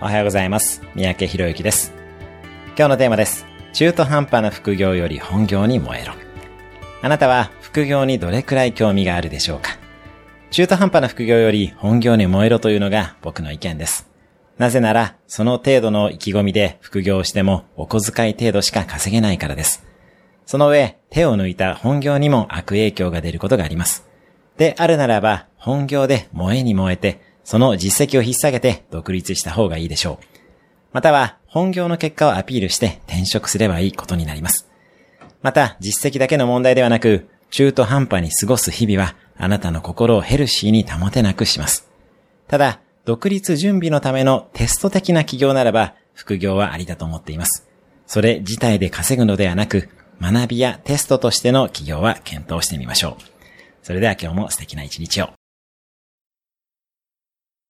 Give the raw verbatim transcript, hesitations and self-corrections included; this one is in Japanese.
おはようございます。三宅博之です。今日のテーマです。中途半端な副業より本業に燃えろ。あなたは副業にどれくらい興味があるでしょうか。中途半端な副業より本業に燃えろというのが僕の意見です。なぜならその程度の意気込みで副業をしてもお小遣い程度しか稼げないからです。その上、手を抜いた本業にも悪影響が出ることがあります。であるならば本業で燃えに燃えて、その実績を引っ提げて独立した方がいいでしょう。または本業の結果をアピールして転職すればいいことになります。また実績だけの問題ではなく、中途半端に過ごす日々はあなたの心をヘルシーに保てなくします。ただ独立準備のためのテスト的な起業ならば副業はありだと思っています。それ自体で稼ぐのではなく、学びやテストとしての起業は検討してみましょう。それでは今日も素敵な一日を。